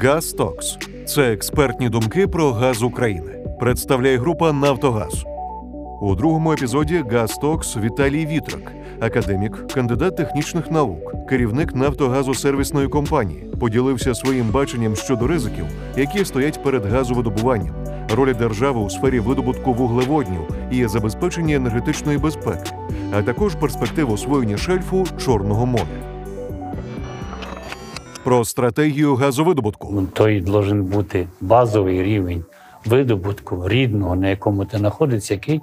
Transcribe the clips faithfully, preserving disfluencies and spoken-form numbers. ГАЗТОКС – це експертні думки про газ України. Представляє група «Нафтогаз». У другому епізоді ГАЗТОКС Віталій Вітрок, академік, кандидат технічних наук, керівник Нафтогазосервісної компанії, поділився своїм баченням щодо ризиків, які стоять перед газовидобуванням, ролі держави у сфері видобутку вуглеводнів і забезпечення енергетичної безпеки, а також перспектив освоєння шельфу Чорного моря. Про стратегію газовидобутку. То й має бути базовий рівень видобутку рідного, на якому ти знаходишся, який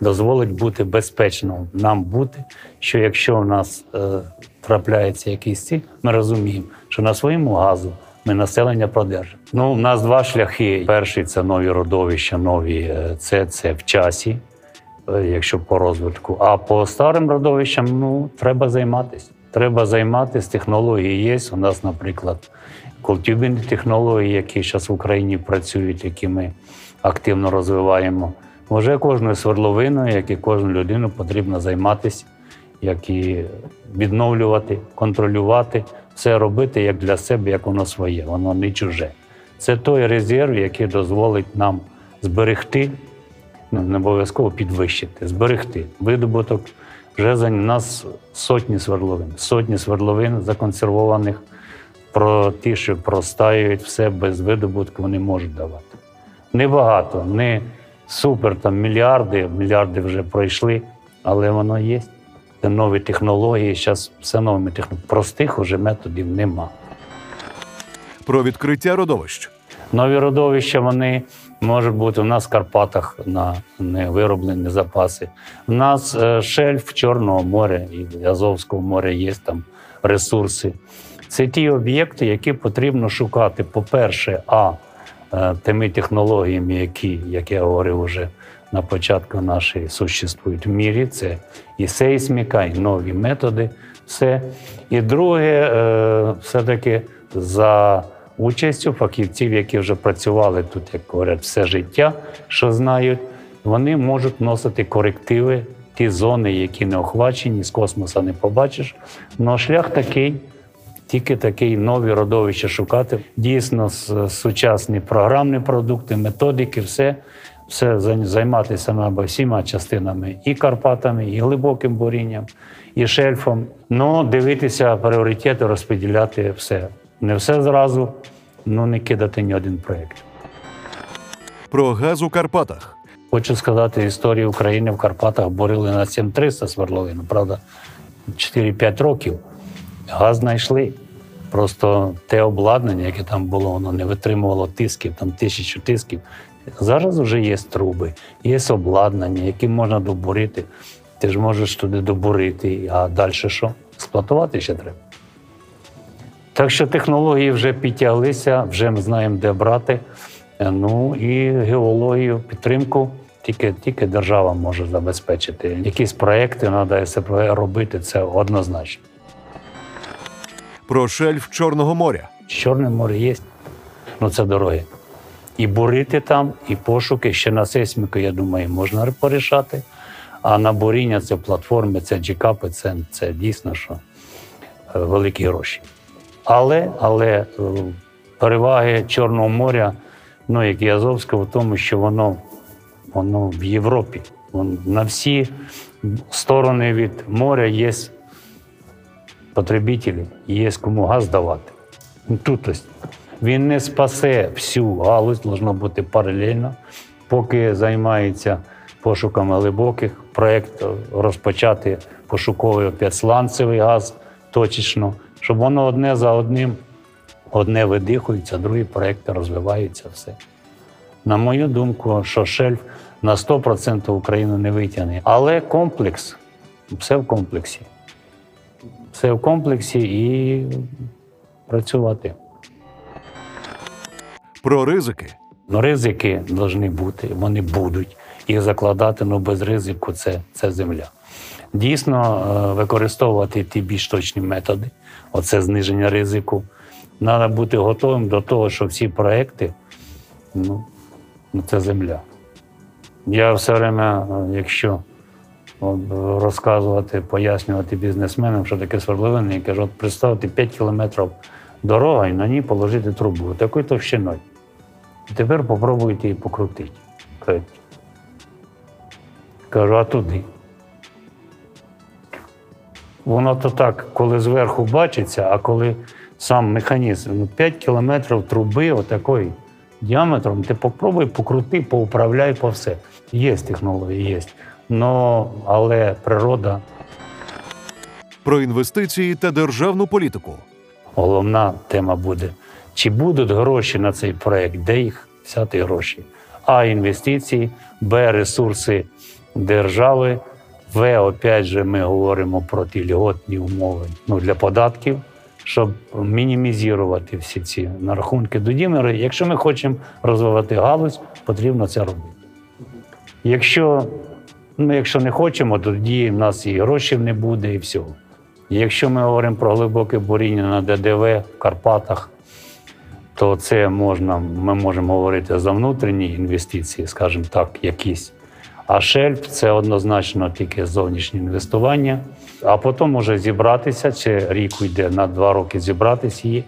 дозволить бути безпечним нам бути, що якщо у нас е, трапляється якийсь ціль, ми розуміємо, що на своєму газу ми населення продержимо. Ну, у нас два шляхи. Перший – це нові родовища, нові це, це в часі, е, якщо по розвитку. А по старим родовищам, ну, треба займатися. Треба займатися, технології є. У нас, наприклад, колтюбінні технології, які зараз в Україні працюють, які ми активно розвиваємо. Може, кожною свердловиною, як і кожну людину, потрібно займатися, як і відновлювати, контролювати, все робити як для себе, як воно своє, воно не чуже. Це той резерв, який дозволить нам зберегти, не обов'язково підвищити, зберегти видобуток. Вже за нас сотні свердловин, сотні свердловин законсервованих, про ті, що простають, все без видобутку вони можуть давати. Небагато, не супер, там мільярди, мільярди вже пройшли, але воно є. Це нові технології, зараз все новими технологіями. Простих уже методів нема. Про відкриття родовищ. Нові родовища, вони можуть бути у нас в Карпатах на невироблені запаси. У нас шельф Чорного моря і Азовського моря є там ресурси. Це ті об'єкти, які потрібно шукати, по-перше, а тими технологіями, які, як я говорив вже на початку нашої, существують в мірі. Це і сейсміка, і нові методи. Все. І друге, все-таки за участю фахівців, які вже працювали тут, як говорять, все життя, що знають, вони можуть вносити корективи, ті зони, які не охвачені, з космоса не побачиш. Но шлях такий, тільки такий, нові родовища шукати. Дійсно, сучасні програмні продукти, методики, все, все займатися треба всіма частинами, і Карпатами, і глибоким бурінням, і шельфом. Ну, дивитися пріоритети, розподіляти все. Не все зразу, ну не кидати ні один проєкт. Про газ у Карпатах. Хочу сказати, історію України в Карпатах борили на сім триста свердловин. Правда, чотири-п'ять років газ знайшли. Просто те обладнання, яке там було, воно не витримувало тисків, там тисячу тисків. Зараз вже є труби, є обладнання, яким можна добурити. Ти ж можеш туди добурити, а далі що? Експлуатувати ще треба. Так що технології вже підтяглися, вже ми знаємо, де брати. Ну і геологію, підтримку тільки, тільки держава може забезпечити. Якісь проекти треба СРП робити, це однозначно. Про шельф Чорного моря. Чорне море є, ну це дороги. І бурити там, і пошуки, ще на сейсміку, я думаю, можна порішати. А на буріння це платформи, це джекапи, це, це дійсно, що великі гроші. Але, але переваги Чорного моря, ну, як і Азовського, в тому, що воно, воно в Європі. Воно, на всі сторони від моря є потребителі, є кому газ давати. Тут ось. Він не спасе всю галузь, должно бути паралельно, поки займається пошуками глибоких. Проєкт розпочати пошуковий опять сланцевий газ точечно, щоб воно одне за одним, одне видихується, другі проекти розвиваються, все. На мою думку, що шельф на сто відсотків Україну не витягне. Але комплекс, все в комплексі. Все в комплексі і працювати. Про ризики? Ну, ризики повинні бути, вони будуть. Їх закладати, але без ризику це, це земля. Дійсно, використовувати ті більш точні методи, оце зниження ризику. Треба бути готовим до того, що всі проекти, ну, це земля. Я все время, якщо розказувати, пояснювати бізнесменам, що таке свердловини, я кажу, от представте п'ять кілометрів дорога і на ній положити трубу такою товщиною. Тепер попробуйте її покрутити. Кажу, а туди? Воно то так, коли зверху бачиться, а коли сам механізм, ну, п'ять кілометрів труби отакої діаметром, ти попробуй покрути, поуправляй, по все. Є технології, є. Но, але природа. Про інвестиції та державну політику. Головна тема буде, чи будуть гроші на цей проект, де їх взяти гроші. А інвестиції, Б ресурси держави, В, опять же, ми говоримо про ті льготні умови, ну, для податків, щоб мінімізувати всі ці нарахунки. Тоді ми, якщо ми хочемо розвивати галузь, потрібно це робити. Якщо, ну, якщо не хочемо, тоді в нас і грошей не буде, і всього. Якщо ми говоримо про глибоке буріння на ДДВ в Карпатах, то це можна, ми можемо говорити за внутрішні інвестиції, скажімо так, якісь. А шельф – це однозначно тільки зовнішнє інвестування. А потім може зібратися, чи рік йде, на два роки зібратися її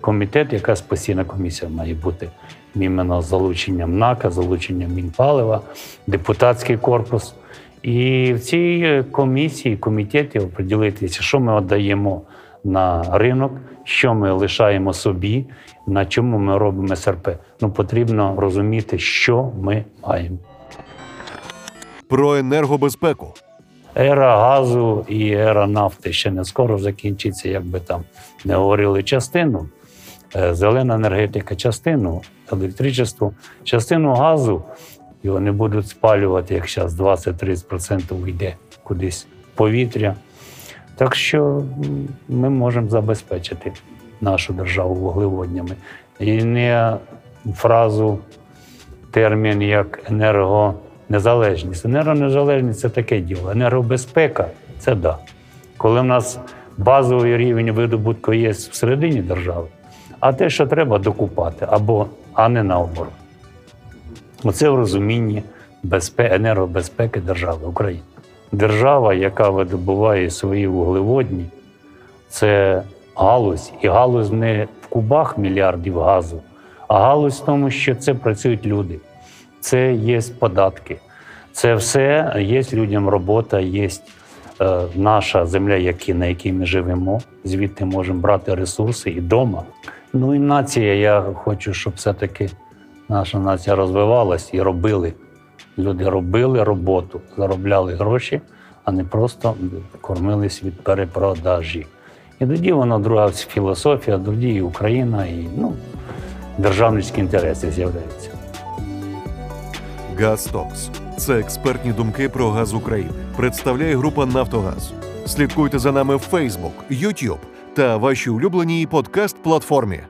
комітет, якась постійна комісія має бути. Іменно з залученням МНАКа, залученням Мінпалива, депутатський корпус. І в цій комісії, комітеті оприділитися, що ми віддаємо на ринок, що ми лишаємо собі, на чому ми робимо С Р П. Ну, потрібно розуміти, що ми маємо. Про енергобезпеку. Ера газу і ера нафти ще не скоро закінчиться, як би там не говорили, частину. Зелена енергетика, частину електричество, частину газу. Його не будуть спалювати, як зараз двадцять-тридцять відсотків йде кудись повітря. Так що ми можемо забезпечити нашу державу вуглеводнями. І не фразу, термін як енергонезалежність. Енергонезалежність – це таке діло. Енергобезпека – це да. Коли в нас базовий рівень видобутку є всередині держави, а те, що треба, докупати, або, а не наоборот. Оце в розумінні безпе... енергобезпеки держави України. Держава, яка видобуває свої вуглеводні, це галузь. І галузь не в кубах мільярдів газу, а галузь в тому, що це працюють люди. Це є податки. Це все є людям робота, є е, наша земля, які, на якій ми живемо. Звідти можемо брати ресурси і дома. Ну і нація, я хочу, щоб все-таки наша нація розвивалась і робили. Люди робили роботу, заробляли гроші, а не просто кормились від перепродажі. І тоді вона друга філософія, тоді і Україна, і, ну, державницькі інтереси з'являються. ГАЗТОКС – це експертні думки про газ України. Представляє група «Нафтогаз». Слідкуйте за нами в Facebook, YouTube та вашій улюбленій подкаст-платформі.